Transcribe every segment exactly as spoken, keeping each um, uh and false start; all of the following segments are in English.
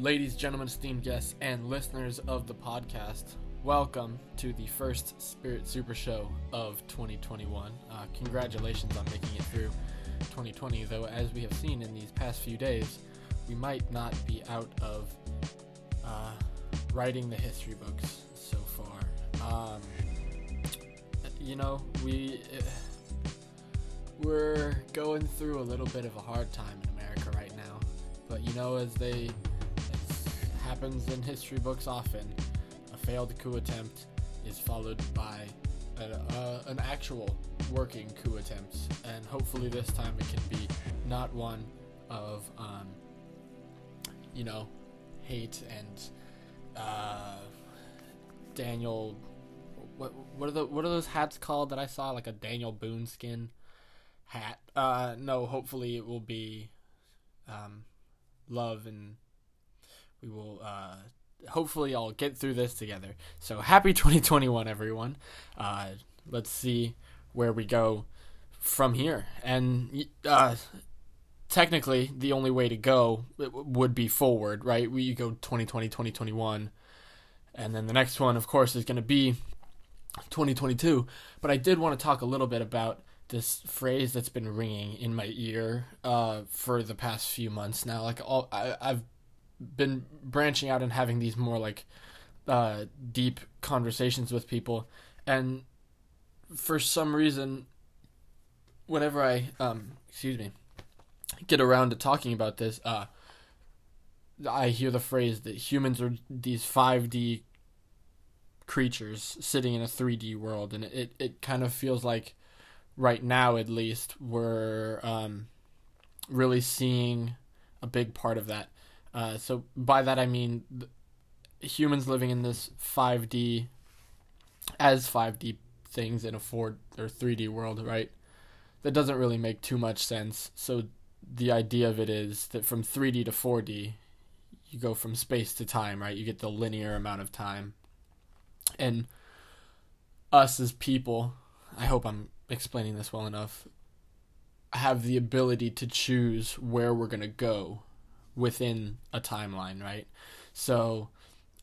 Ladies, gentlemen, esteemed guests, and listeners of the podcast, welcome to the first Spirit Super Show of twenty twenty-one. Uh, congratulations on making it through twenty twenty, though as we have seen in these past few days, we might not be out of uh, writing the history books so far. Um, you know, we, uh, we're going through a little bit of a hard time in America right now, but you know, as they... happens in history books often, a failed coup attempt is followed by a, uh, an actual working coup attempt, and hopefully this time it can be not one of um, you know, hate and uh, Daniel, what what are the what are those hats called that I saw, like a Daniel Boone skin hat? Uh, no, hopefully it will be um, love, and we will uh, hopefully all get through this together. So happy twenty twenty-one, everyone. Uh, let's see where we go from here. And uh, technically, the only way to go would be forward, right? We go twenty twenty, twenty twenty-one, and then the next one, of course, is going to be twenty twenty-two. But I did want to talk a little bit about this phrase that's been ringing in my ear uh, for the past few months now. Like all, I, I've been branching out and having these more like uh, deep conversations with people, and for some reason, whenever I um, excuse me, get around to talking about this, uh, I hear the phrase that humans are these five D creatures sitting in a three D world, and it it kind of feels like right now, at least, we're um, really seeing a big part of that. Uh, so by that I mean humans living in this five D, as five D things in a four or three D world, right? That doesn't really make too much sense. So the idea of it is that from three D to four D, you go from space to time, right? You get the linear amount of time. And us as people, I hope I'm explaining this well enough, have the ability to choose where we're going to go within a timeline, right? So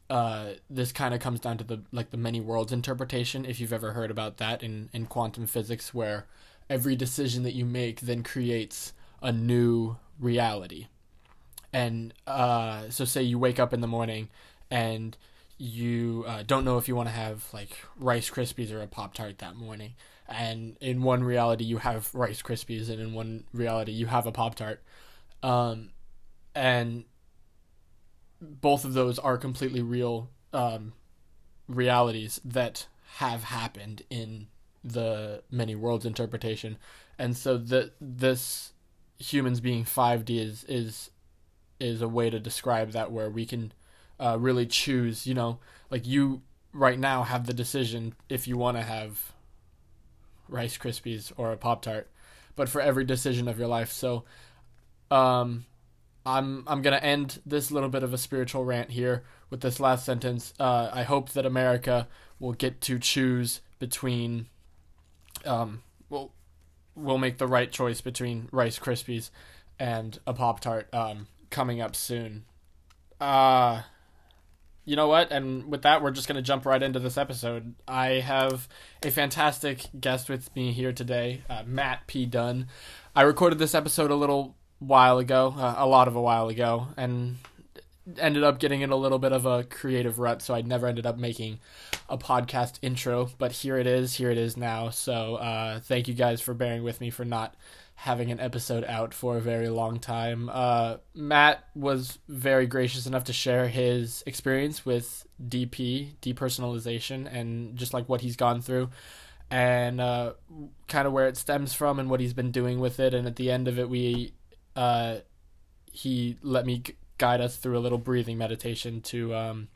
uh, this kind of comes down to the like the many worlds interpretation, if you've ever heard about that in, in quantum physics, where every decision that you make then creates a new reality. And uh, so say you wake up in the morning and you uh, don't know if you want to have like Rice Krispies or a Pop Tart that morning. And in one reality you have Rice Krispies, and in one reality you have a Pop Tart. Um, And both of those are completely real um, realities that have happened in the many worlds interpretation. And so the, this humans being five D is, is, is a way to describe that, where we can uh, really choose, you know, like you right now have the decision if you want to have Rice Krispies or a Pop-Tart, but for every decision of your life. So, um... I'm I'm going to end this little bit of a spiritual rant here with this last sentence. Uh, I hope that America will get to choose between, um, we'll, we'll make the right choice between Rice Krispies and a Pop-Tart um, coming up soon. Uh, you know what? And with that, we're just going to jump right into this episode. I have a fantastic guest with me here today, uh, Matt P. Dunn. I recorded this episode a little while ago, uh, a lot of a while ago, and ended up getting in a little bit of a creative rut, so I never ended up making a podcast intro, but here it is, here it is now, so uh, thank you guys for bearing with me for not having an episode out for a very long time. Uh, Matt was very gracious enough to share his experience with D P, depersonalization, and just like what he's gone through, and uh, kind of where it stems from and what he's been doing with it, and at the end of it, we Uh, he let me guide us through a little breathing meditation to um,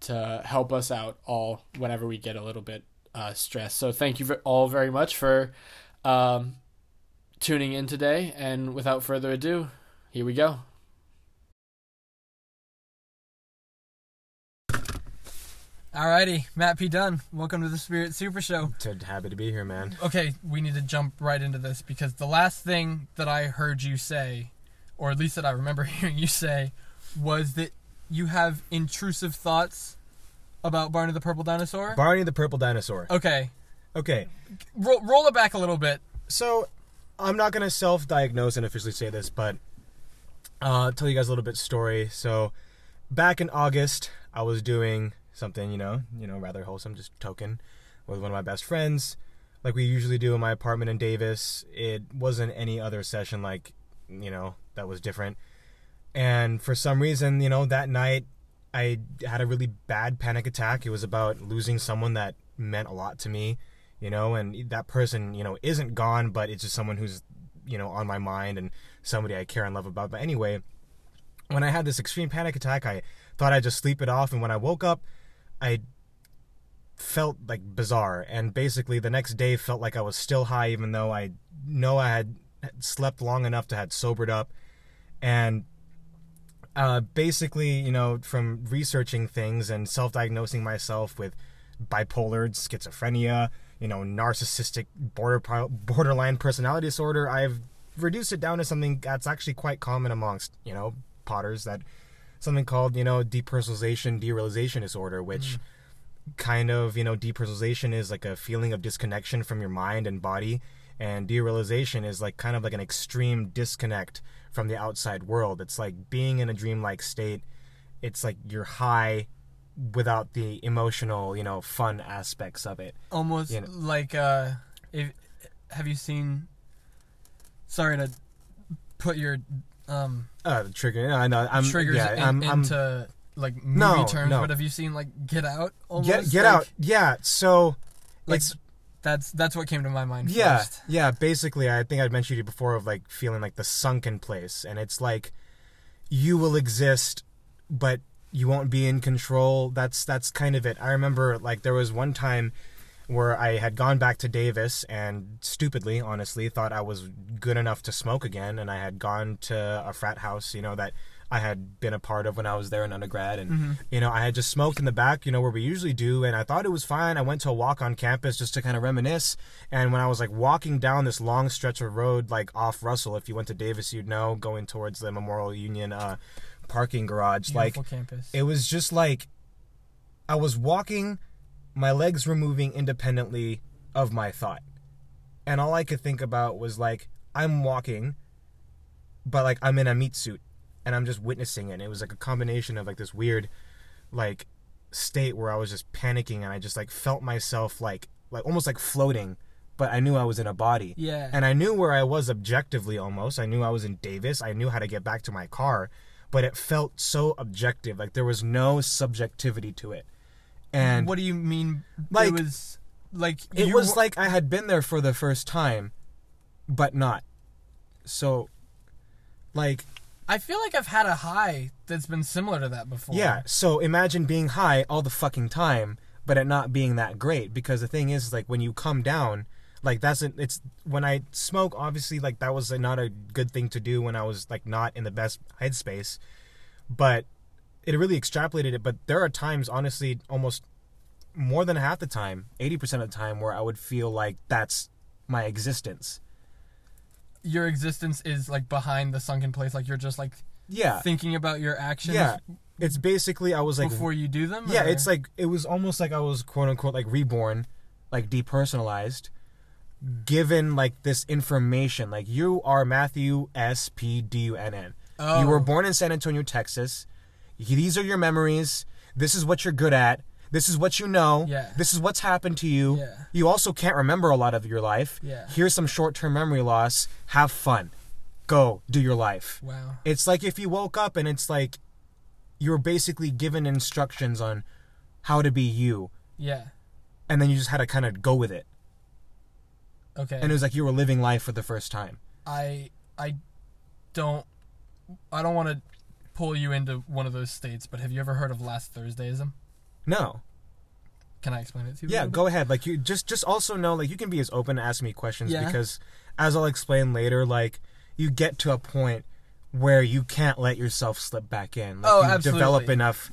to help us out all whenever we get a little bit uh, stressed. So thank you all very much for um, tuning in today. And without further ado, here we go. Alrighty, Matt P. Dunn, welcome to the Spirit Super Show. Happy to be here, man. Okay, we need to jump right into this, because the last thing that I heard you say, or at least that I remember hearing you say, was that you have intrusive thoughts about Barney the Purple Dinosaur? Barney the Purple Dinosaur. Okay. Okay. Roll, roll it back a little bit. So, I'm not going to self-diagnose and officially say this, but uh, I'll tell you guys a little bit story. So, back in August, I was doing something, you know, you know, rather wholesome, just token, with one of my best friends, like we usually do in my apartment in Davis. It wasn't any other session, like, you know, that was different. And for some reason, you know, that night, I had a really bad panic attack. It was about losing someone that meant a lot to me, you know, and that person, you know, isn't gone, but it's just someone who's, you know, on my mind and somebody I care and love about. But anyway, when I had this extreme panic attack, I thought I'd just sleep it off. And when I woke up, I felt, like, bizarre. And basically, the next day felt like I was still high, even though I know I had slept long enough to had sobered up. And Uh, basically, you know, from researching things and self-diagnosing myself with bipolar, schizophrenia, you know, narcissistic border borderline personality disorder, I've reduced it down to something that's actually quite common amongst, you know, Potters, that something called, you know, depersonalization, derealization disorder, which mm. kind of, you know, depersonalization is like a feeling of disconnection from your mind and body, and derealization is like kind of like an extreme disconnect from the outside world. It's like being in a dreamlike state. It's like you're high without the emotional, you know, fun aspects of it. Almost, you know, like, uh, if, have you seen, sorry to put your, um... Uh, trigger, I know, I'm... Triggers yeah, in, I'm, into, I'm, like, movie no, terms, no. But have you seen, like, Get Out, almost? Get, get like, Out, yeah, so, like, it's... That's that's what came to my mind yeah, first. Yeah, basically, I think I'd mentioned you before of, like, feeling, like, the sunken place. And it's like, you will exist, but you won't be in control. That's that's kind of it. I remember, like, there was one time where I had gone back to Davis and stupidly, honestly, thought I was good enough to smoke again. And I had gone to a frat house, you know, that I had been a part of when I was there in undergrad, and mm-hmm. you know, I had just smoked in the back, you know, where we usually do, and I thought it was fine. I went to a walk on campus just to kind of reminisce, and when I was, like, walking down this long stretch of road, like, off Russell, if you went to Davis, you'd know, going towards the Memorial Union uh, parking garage, beautiful like, campus. It was just like, I was walking, my legs were moving independently of my thought, and all I could think about was, like, I'm walking, but, like, I'm in a meat suit. And I'm just witnessing it. And it was like a combination of, like, this weird, like, state where I was just panicking, and I just, like, felt myself, like, like almost like floating, but I knew I was in a body. Yeah. And I knew where I was objectively almost. I knew I was in Davis. I knew how to get back to my car, but it felt so objective. Like, there was no subjectivity to it. And what do you mean? Like, it was like it you was w- like I had been there for the first time, but not. So, like, I feel like I've had a high that's been similar to that before. Yeah, so imagine being high all the fucking time, but it not being that great. Because the thing is, like, when you come down, like, that's a, it's when I smoke, obviously, like, that was not a good thing to do when I was, like, not in the best headspace. But it really extrapolated it. But there are times, honestly, almost more than half the time, eighty percent of the time, where I would feel like that's my existence. Your existence is, like, behind the sunken place. Like, you're just, like, yeah. thinking about your actions. Yeah. It's basically, I was, like... Before you do them? Yeah, or? It's, like, it was almost like I was, quote-unquote, like, reborn, like, depersonalized, given, like, this information. Like, you are Matthew S. P. D. U. N. N. Oh. You were born in San Antonio, Texas. These are your memories. This is what you're good at. This is what you know. Yeah. This is what's happened to you. Yeah. You also can't remember a lot of your life. Yeah. Here's some short-term memory loss. Have fun. Go. Do your life. Wow. It's like if you woke up and it's like you're basically given instructions on how to be you. Yeah. And then you just had to kind of go with it. Okay. And it was like you were living life for the first time. I I don't I don't want to pull you into one of those states, but have you ever heard of Last Thursdayism? No. Can I explain it to you? Yeah, go ahead. Like, you just just also know, like, you can be as open to ask me questions yeah. because, as I'll explain later, like, you get to a point where you can't let yourself slip back in. Like, oh, you absolutely. Develop enough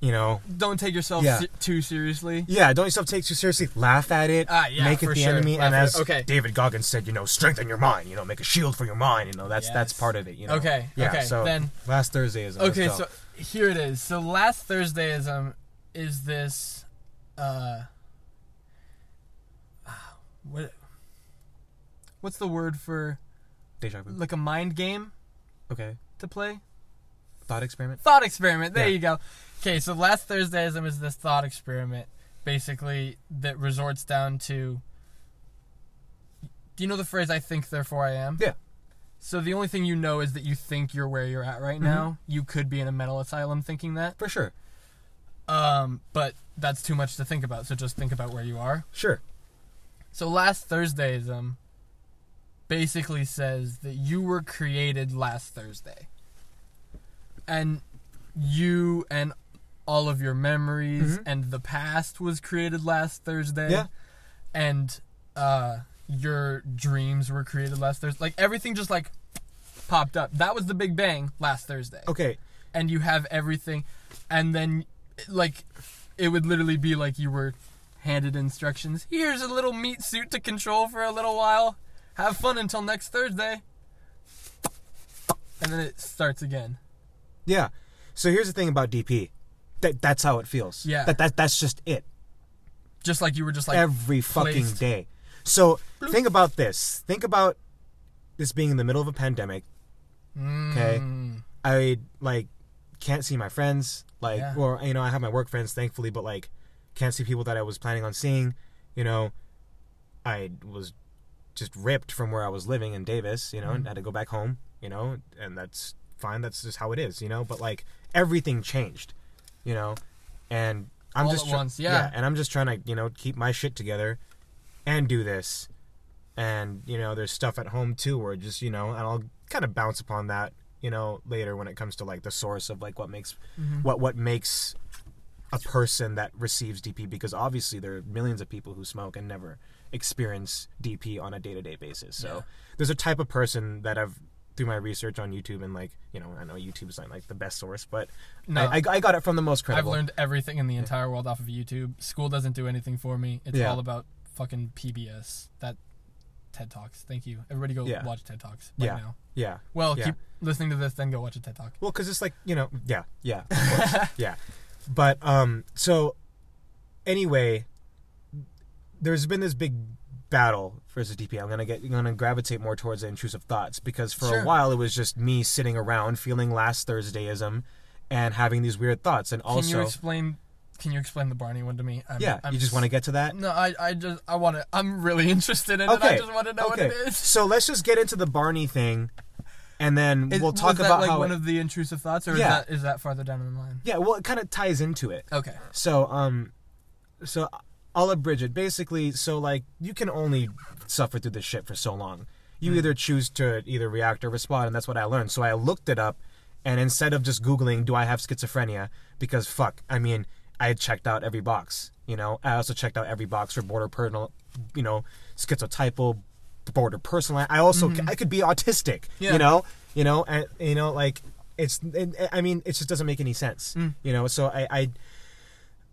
you know, don't take yourself yeah. se- too seriously. Yeah, don't yourself take too seriously. Laugh at it. Uh, yeah, make it the sure. enemy. Laugh and as okay. David Goggins said, you know, strengthen your mind. You know, make a shield for your mind. You know, that's yes. that's part of it. You know. Okay. Yeah, okay. So then Last Thursdayism. Okay. So here it is. So Last Thursdayism is this. Uh, what? What's the word for? Deja vu. Like a mind game. Okay. To play. Thought experiment? Thought experiment. There yeah. you go. Okay, so Last Thursdayism is this thought experiment, basically, that resorts down to... Do you know the phrase, I think, therefore I am? Yeah. So the only thing you know is that you think you're where you're at right mm-hmm. now. You could be in a mental asylum thinking that. For sure. Um, but that's too much to think about, so just think about where you are. Sure. So Last Thursdayism basically says that you were created last Thursday. And you and all of your memories mm-hmm. and the past was created last Thursday. Yeah. And uh, your dreams were created last Thursday. Like, everything just, like, popped up. That was the Big Bang last Thursday. Okay. And you have everything. And then, like, it would literally be like you were handed instructions. Here's a little meat suit to control for a little while. Have fun until next Thursday. And then it starts again. Yeah. So here's the thing about D P. That that's how it feels. Yeah. That, that that's just it. Just like you were just like every placed. fucking day. So Bloop. think about this. Think about this being in the middle of a pandemic. Mm. Okay. I like can't see my friends, like yeah. or you know, I have my work friends thankfully, but like can't see people that I was planning on seeing, you know. I was just ripped from where I was living in Davis, you know, mm. and had to go back home, you know, and that's fine, that's just how it is, you know, but like everything changed, you know, and I'm all just tr- once, yeah. yeah and I'm just trying to, you know, keep my shit together and do this, and you know there's stuff at home too where just, you know, and I'll kind of bounce upon that, you know, later when it comes to like the source of like what makes mm-hmm. what what makes a person that receives D P, because obviously there are millions of people who smoke and never experience D P on a day-to-day basis, so yeah. there's a type of person that I've through my research on YouTube, and like, you know, I know YouTube's not like the best source, but no, I, I, I got it from the most credible. I've learned everything in the entire world off of YouTube. School doesn't do anything for me. It's yeah. all about fucking P B S. That TED Talks. Thank you. Everybody go yeah. watch TED Talks right yeah. now. Yeah. Well, yeah. keep listening to this, then go watch a TED Talk. Well, because it's like, you know, yeah, yeah, of course. yeah. But, um, so, anyway, there's been this big battle versus D P. I'm gonna get I'm gonna gravitate more towards the intrusive thoughts, because for sure. a while it was just me sitting around feeling Last Thursdayism and having these weird thoughts. And also, can you explain? Can you explain the Barney one to me? I'm, yeah, I'm, you just want to get to that? No, I I just I want to. I'm really interested in okay. it. I just want to know okay. what it is. So let's just get into the Barney thing, and then is, we'll talk was that about like how one it, of the intrusive thoughts, or yeah. is that is that farther down the line? Yeah, well, it kind of ties into it. Okay. So um, so. I'll abridge it. Basically, so, like, you can only suffer through this shit for so long. You mm. either choose to either react or respond, and that's what I learned. So I looked it up, and instead of just Googling, do I have schizophrenia? Because, fuck, I mean, I had checked out every box, you know? I also checked out every box for border personal, you know, schizotypal, border personal. I also, mm-hmm. I could be autistic, yeah. you know? You know, and, you know, like, it's, it, I mean, it just doesn't make any sense, mm. you know? So I... I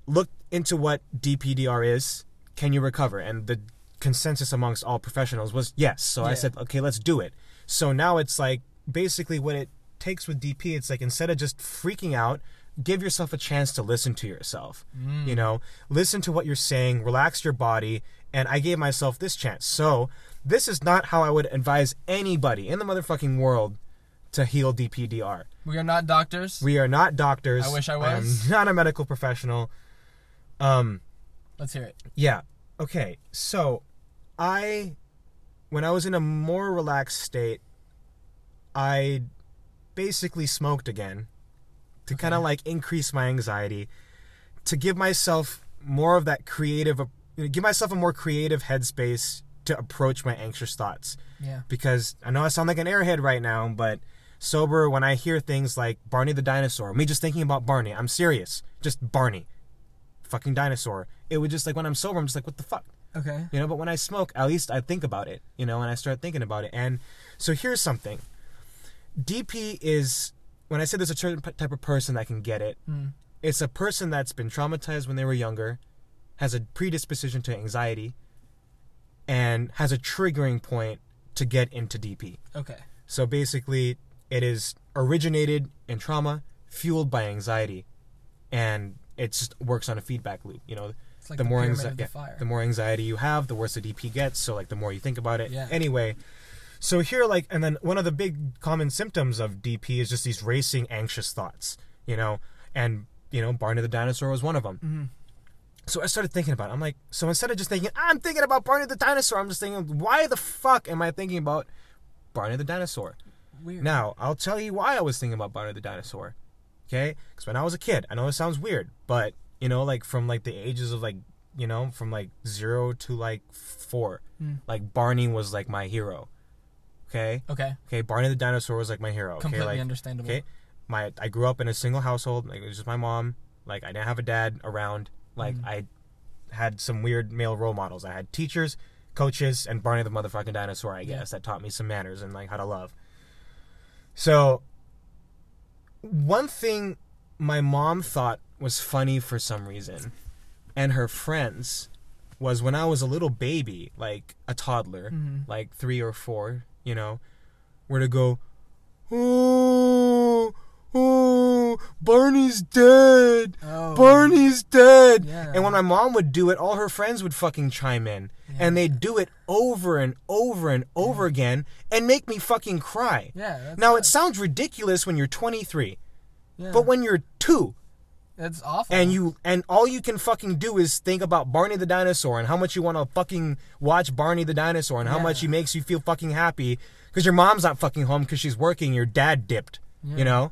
look into what D P D R is. Can you recover? And the consensus amongst all professionals was yes. So yeah. I said, okay, let's do it. So now it's like, basically what it takes with D P, it's like, instead of just freaking out, give yourself a chance to listen to yourself. Mm. You know, listen to what you're saying, relax your body. And I gave myself this chance. So this is not how I would advise anybody in the motherfucking world to heal D P D R. We are not doctors. We are not doctors. I wish I was. I'm not a medical professional. Um, let's hear it. Yeah. Okay. So, I, when I was in a more relaxed state, I basically smoked again to okay. kind of like increase my anxiety, to give myself more of that creative, give myself a more creative headspace to approach my anxious thoughts. Yeah. Because I know I sound like an airhead right now, but sober, when I hear things like Barney the Dinosaur, me just thinking about Barney, I'm serious, just Barney. Fucking dinosaur. It would just, like, when I'm sober, I'm just like, what the fuck? Okay. You know, but when I smoke, at least I think about it, you know, and I start thinking about it. And so here's something. D P is, when I say there's a certain type of person that can get it, mm. It's a person that's been traumatized when they were younger, has a predisposition to anxiety, and has a triggering point to get into D P. Okay. So basically, it is originated in trauma, fueled by anxiety, and it just works on a feedback loop. You know, it's like the, the more anxiety, the, yeah, the more anxiety you have, the worse the D P gets. So like the more you think about it, yeah. Anyway. So here, like, and then one of the big common symptoms of D P is just these racing, anxious thoughts. You know, and you know, Barney the Dinosaur was one of them. Mm-hmm. So I started thinking about it. I'm like, so instead of just thinking, I'm thinking about Barney the Dinosaur, I'm just thinking, why the fuck am I thinking about Barney the Dinosaur? Weird. Now, I'll tell you why I was thinking about Barney the Dinosaur, okay? Because when I was a kid, I know it sounds weird, but, you know, like, from, like, the ages of, like, you know, from, like, zero to, like, four, mm. like, Barney was, like, my hero, okay? Okay. Okay, Barney the Dinosaur was, like, my hero. Completely okay? Like, understandable. Okay? My, I grew up in a single household, like, it was just my mom, like, I didn't have a dad around. Like, mm. I had some weird male role models. I had teachers, coaches, and Barney the motherfucking Dinosaur, I guess, yeah. that taught me some manners and, like, how to love. So, one thing my mom thought was funny for some reason, and her friends, was when I was a little baby, like, a toddler, mm-hmm. like, three or four, you know, were to go, ooh, oh, Barney's dead. Oh. Barney's dead. Yeah. And when my mom would do it, all her friends would fucking chime in. Yeah. And they'd do it over and over and over yeah. again and make me fucking cry. Yeah. That's now, nuts. It sounds ridiculous when you're twenty-three. Yeah. But when you're two. That's awful. And you and all you can fucking do is think about Barney the Dinosaur and how much you want to fucking watch Barney the Dinosaur and how yeah. much he makes you feel fucking happy because your mom's not fucking home because she's working. Your dad dipped, yeah. you know?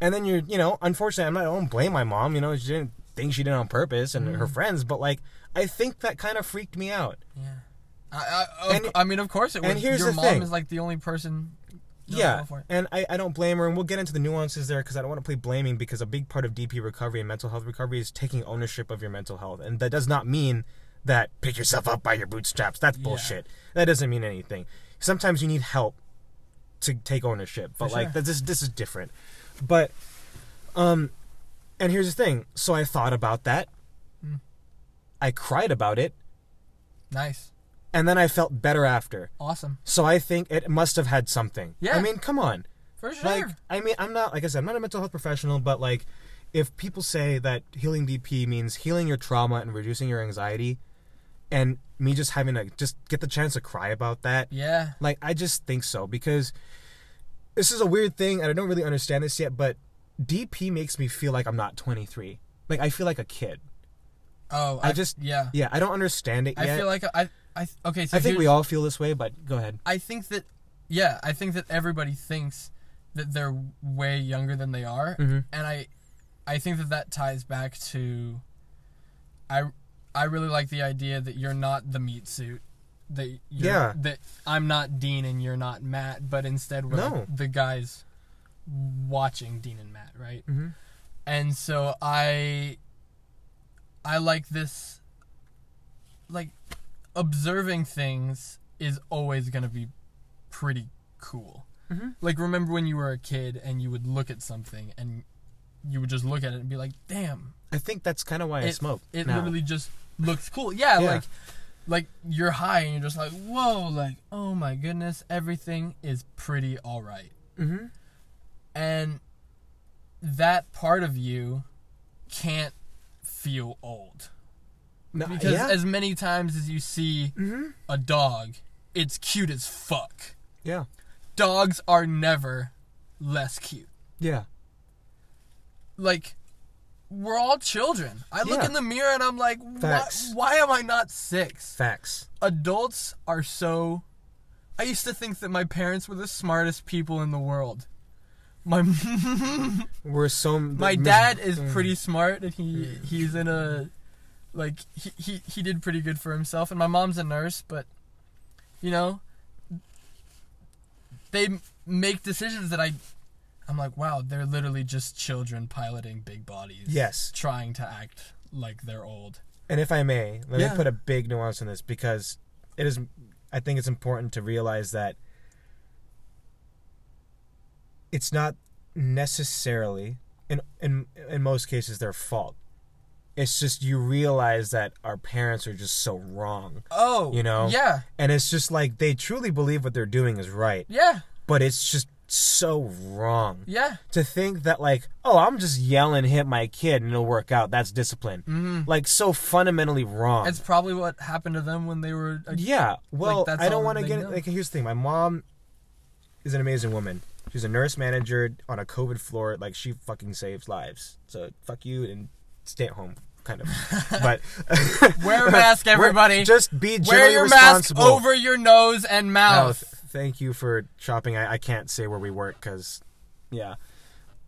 And then you're, you know, unfortunately, I'm not, I don't blame my mom, you know, she didn't think she did it on purpose and mm. her friends, but, like, I think that kind of freaked me out. Yeah. I, I, and, I mean, of course it would. And here's the thing. Your mom is, like, the only person. Yeah, and I, I don't blame her, and we'll get into the nuances there because I don't want to play blaming because a big part of D P recovery and mental health recovery is taking ownership of your mental health, and that does not mean that pick yourself up by your bootstraps. That's bullshit. Yeah. That doesn't mean anything. Sometimes you need help to take ownership, but, For like, sure. this, this is different. But, um, and here's the thing. So I thought about that. Mm. I cried about it. Nice. And then I felt better after. Awesome. So I think it must have had something. Yeah. I mean, come on. For sure. Like, I mean, I'm not, like I said, I'm not a mental health professional, but, like, if people say that healing D P means healing your trauma and reducing your anxiety, and me just having to just get the chance to cry about that. Yeah. Like, I just think so, because... This is a weird thing, and I don't really understand this yet, but D P makes me feel like I'm not twenty-three. Like, I feel like a kid. Oh, I, I just... Yeah. Yeah, I don't understand it I yet. I feel like... I, I okay, so I think we all feel this way, but go ahead. I think that... Yeah, I think that everybody thinks that they're way younger than they are, mm-hmm. and I I think that that ties back to... I, I really like the idea that you're not the meat suit. That yeah. that I'm not Dean and you're not Matt, but instead we're no. like the guys watching Dean and Matt, right? Mm-hmm. And so I, I like this. Like, observing things is always going to be pretty cool. Mm-hmm. Like, remember when you were a kid and you would look at something and you would just look at it and be like, "Damn!" I think that's kind of why it, I smoke. It now. Literally just looks cool. Yeah, yeah. like. Like, you're high and you're just like, whoa, like, oh my goodness, everything is pretty all right. Mm-hmm. And that part of you can't feel old. No, because yeah. as many times as you see mm-hmm. a dog, it's cute as fuck. Yeah. Dogs are never less cute. Yeah. Like... We're all children. I yeah. look in the mirror and I'm like, why, why am I not six? Facts. Adults are so... I used to think that my parents were the smartest people in the world. My We're so... My dad is pretty smart and he he's in a... Like, he, he, he did pretty good for himself. And my mom's a nurse, but, you know, they make decisions that I... I'm like, wow, they're literally just children piloting big bodies. Yes. Trying to act like they're old. And if I may, let yeah. me put a big nuance in this, because it is, I think it's important to realize that it's not necessarily in in in most cases their fault. It's just you realize that our parents are just so wrong. Oh, you know? Yeah. And it's just like they truly believe what they're doing is right. Yeah. But it's just so wrong. Yeah. To think that like, oh, I'm just yelling, hit my kid, and it'll work out. That's discipline. Mm-hmm. Like, so fundamentally wrong. It's probably what happened to them when they were... Like, yeah. Well, like, that's I don't want to get... Know. Like, here's the thing. My mom is an amazing woman. She's a nurse manager on a COVID floor. Like, she fucking saves lives. So, fuck you and stay at home. Kind of, but wear a mask, everybody. Just be generally responsible. Wear your mask over your nose and mouth. Oh, th- thank you for shopping. I, I can't say where we work because, yeah,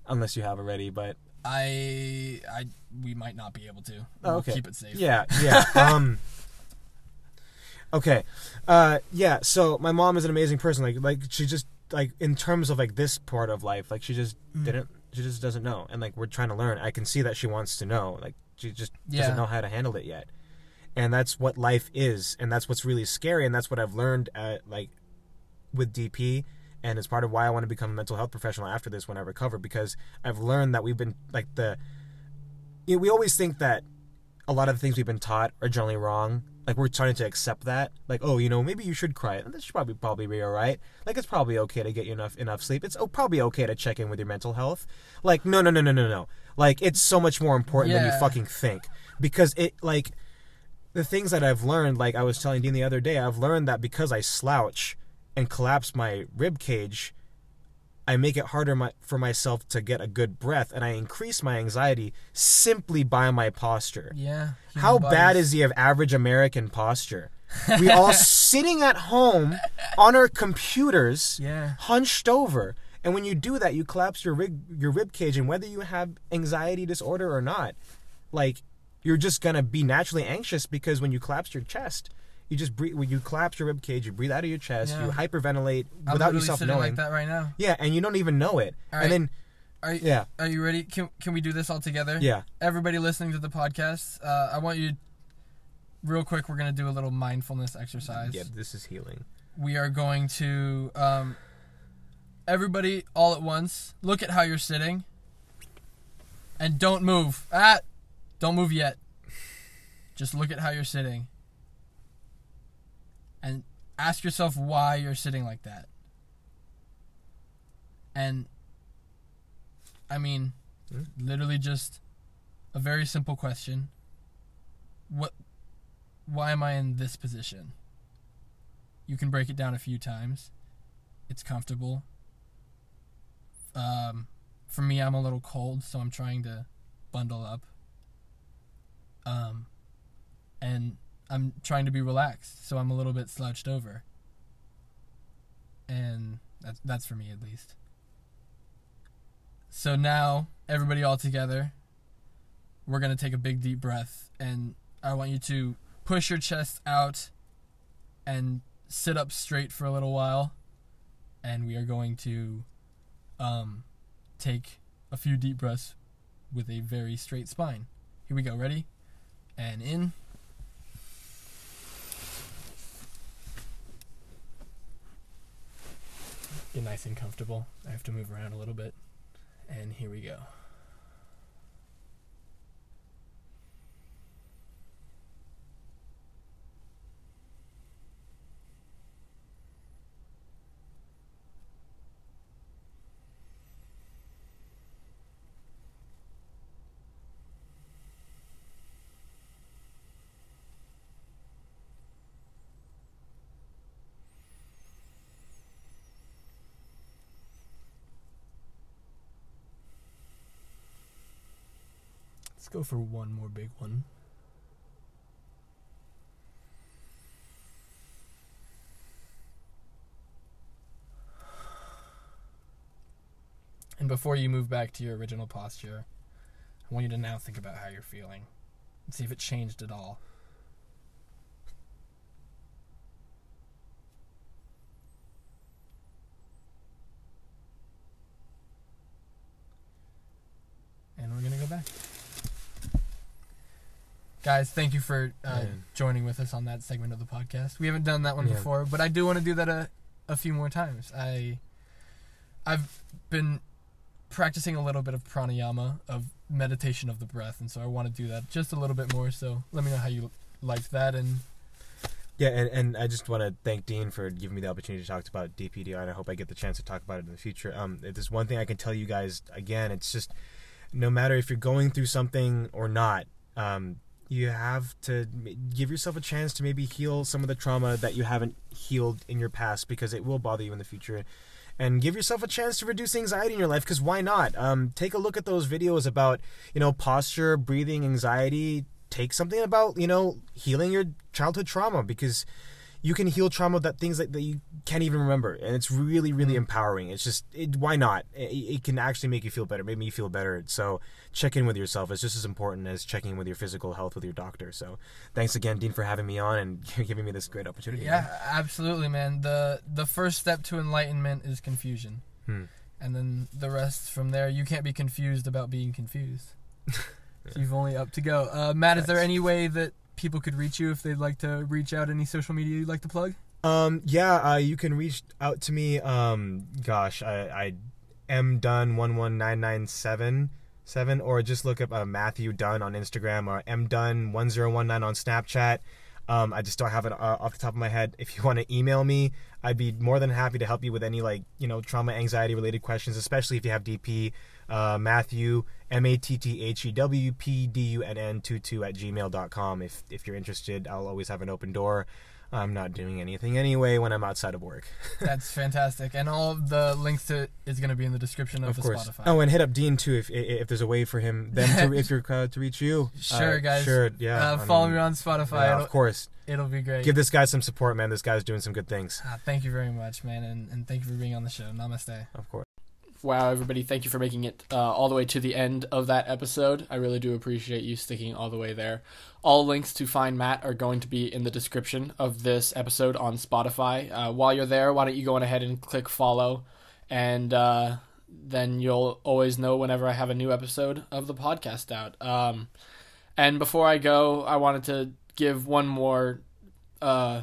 unless you have already. But I, I, we might not be able to. We'll okay. Keep it safe. Yeah, yeah. um. Okay, uh, yeah. So my mom is an amazing person. Like, like she just like in terms of like this part of life, like she just mm. didn't. She just doesn't know, and like we're trying to learn. I can see that she wants to know, like. She just yeah. doesn't know how to handle it yet. And that's what life is. And that's what's really scary. And that's what I've learned at, like with D P. And it's part of why I want to become a mental health professional after this when I recover. Because I've learned that we've been like the... You know, we always think that a lot of the things we've been taught are generally wrong. Like we're starting to accept that. Like, oh, you know, maybe you should cry. This should probably probably be all right. Like it's probably okay to get you enough enough sleep. It's oh, probably okay to check in with your mental health. Like, no, no, no, no, no, no. Like, it's so much more important yeah. than you fucking think. Because it, like, the things that I've learned, like I was telling Dean the other day, I've learned that because I slouch and collapse my rib cage, I make it harder my, for myself to get a good breath, and I increase my anxiety simply by my posture. Yeah. How bodies. Bad is the average American posture? We all sitting at home on our computers, yeah. hunched over. And when you do that, you collapse your rib, your rib cage, and whether you have anxiety disorder or not, like you're just gonna be naturally anxious because when you collapse your chest, you just breathe. When you collapse your rib cage, you breathe out of your chest, yeah. you hyperventilate I'm without yourself knowing. I'm literally sitting like that right now. Yeah, and you don't even know it. All and right. then, are you, yeah, are you ready? Can can we do this all together? Yeah. Everybody listening to the podcast, uh, I want you. Real quick, we're gonna do a little mindfulness exercise. Yeah, this is healing. We are going to. Um, Everybody, all at once, look at how you're sitting, and don't move. Ah, don't move yet. Just look at how you're sitting, and ask yourself why you're sitting like that. And, I mean, mm. literally just a very simple question. What? Why am I in this position? You can break it down a few times. It's comfortable. Um, for me, I'm a little cold, so I'm trying to bundle up. Um, and I'm trying to be relaxed, so I'm a little bit slouched over. And that's that's for me at least. So now, everybody all together, we're gonna take a big deep breath, and I want you to push your chest out and sit up straight for a little while, and we are going to. Um, take a few deep breaths with a very straight spine. Here we go. Ready? And in. Get nice and comfortable. I have to move around a little bit. And here we go. Let's go for one more big one. And before you move back to your original posture, I want you to now think about how you're feeling and see if it changed at all. And we're going to go back. Guys, thank you for uh, joining with us on that segment of the podcast. We haven't done that one yeah. before, but I do want to do that a, a few more times. I, I've been practicing a little bit of pranayama, of meditation of the breath, and so I want to do that just a little bit more, so let me know how you liked that. And yeah, and, and I just want to thank Dean for giving me the opportunity to talk about D P D R, and I hope I get the chance to talk about it in the future. Um, if there's one thing I can tell you guys, again, it's just no matter if you're going through something or not, um, you have to give yourself a chance to maybe heal some of the trauma that you haven't healed in your past, because it will bother you in the future. And give yourself a chance to reduce anxiety in your life, because why not? Um, take a look at those videos about, you know, posture, breathing, anxiety. Take something about, you know, healing your childhood trauma, because you can heal trauma that things that, that you can't even remember. And it's really, really empowering. It's just, it, why not? It, it can actually make you feel better, make me feel better. So check in with yourself. It's just as important as checking with your physical health with your doctor. So thanks again, Dean, for having me on and giving me this great opportunity. Yeah, man. Absolutely, man. The, the first step to enlightenment is confusion. Hmm. And then the rest from there, you can't be confused about being confused. So you've only up to go. Uh, Matt, is there any way that people could reach you if they'd like to reach out? Any social media you'd like to plug? Um, yeah, uh, you can reach out to me. Um, gosh, I, I M Dunn one one nine nine seven, seven, or just look up uh, Matthew Dunn on Instagram or M Dunn one zero one nine on Snapchat. Um, I just don't have it uh, off the top of my head. If you want to email me, I'd be more than happy to help you with any, like, you know, trauma, anxiety related questions, especially if you have D P. Uh, Matthew, M A T T H E W P D U N N two two at gmail dot com. If, if you're interested, I'll always have an open door. I'm not doing anything anyway when I'm outside of work. That's fantastic. And all of the links to it is going to be in the description of, of the course. Spotify. Oh, and hit up Dean, too, if if there's a way for him, them to, if you're uh, to reach you. Sure, uh, guys. Sure, yeah. Uh, follow um, me on Spotify. Yeah, of course. It'll be great. Give this guy some support, man. This guy's doing some good things. Ah, thank you very much, man, and, and thank you for being on the show. Namaste. Of course. Wow, everybody, thank you for making it uh, all the way to the end of that episode. I really do appreciate you sticking all the way there. All links to find Matt are going to be in the description of this episode on Spotify. Uh, while you're there, why don't you go on ahead and click follow, and uh, then you'll always know whenever I have a new episode of the podcast out. Um, and before I go, I wanted to give one more, uh,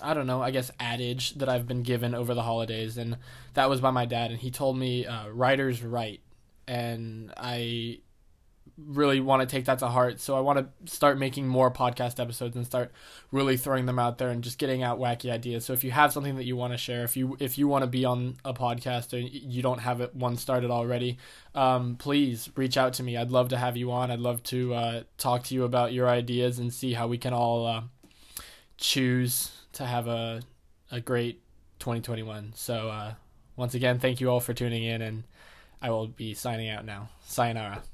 I don't know, I guess adage that I've been given over the holidays, and that was by my dad, and he told me uh, writers write, and I really want to take that to heart, so I want to start making more podcast episodes and start really throwing them out there and just getting out wacky ideas. So if you have something that you want to share, if you if you want to be on a podcast and you don't have it one started already, um, please reach out to me. I'd love to have you on. I'd love to uh, talk to you about your ideas and see how we can all uh, choose to have a a great twenty twenty-one. So uh once again, thank you all for tuning in, and I will be signing out now. Sayonara.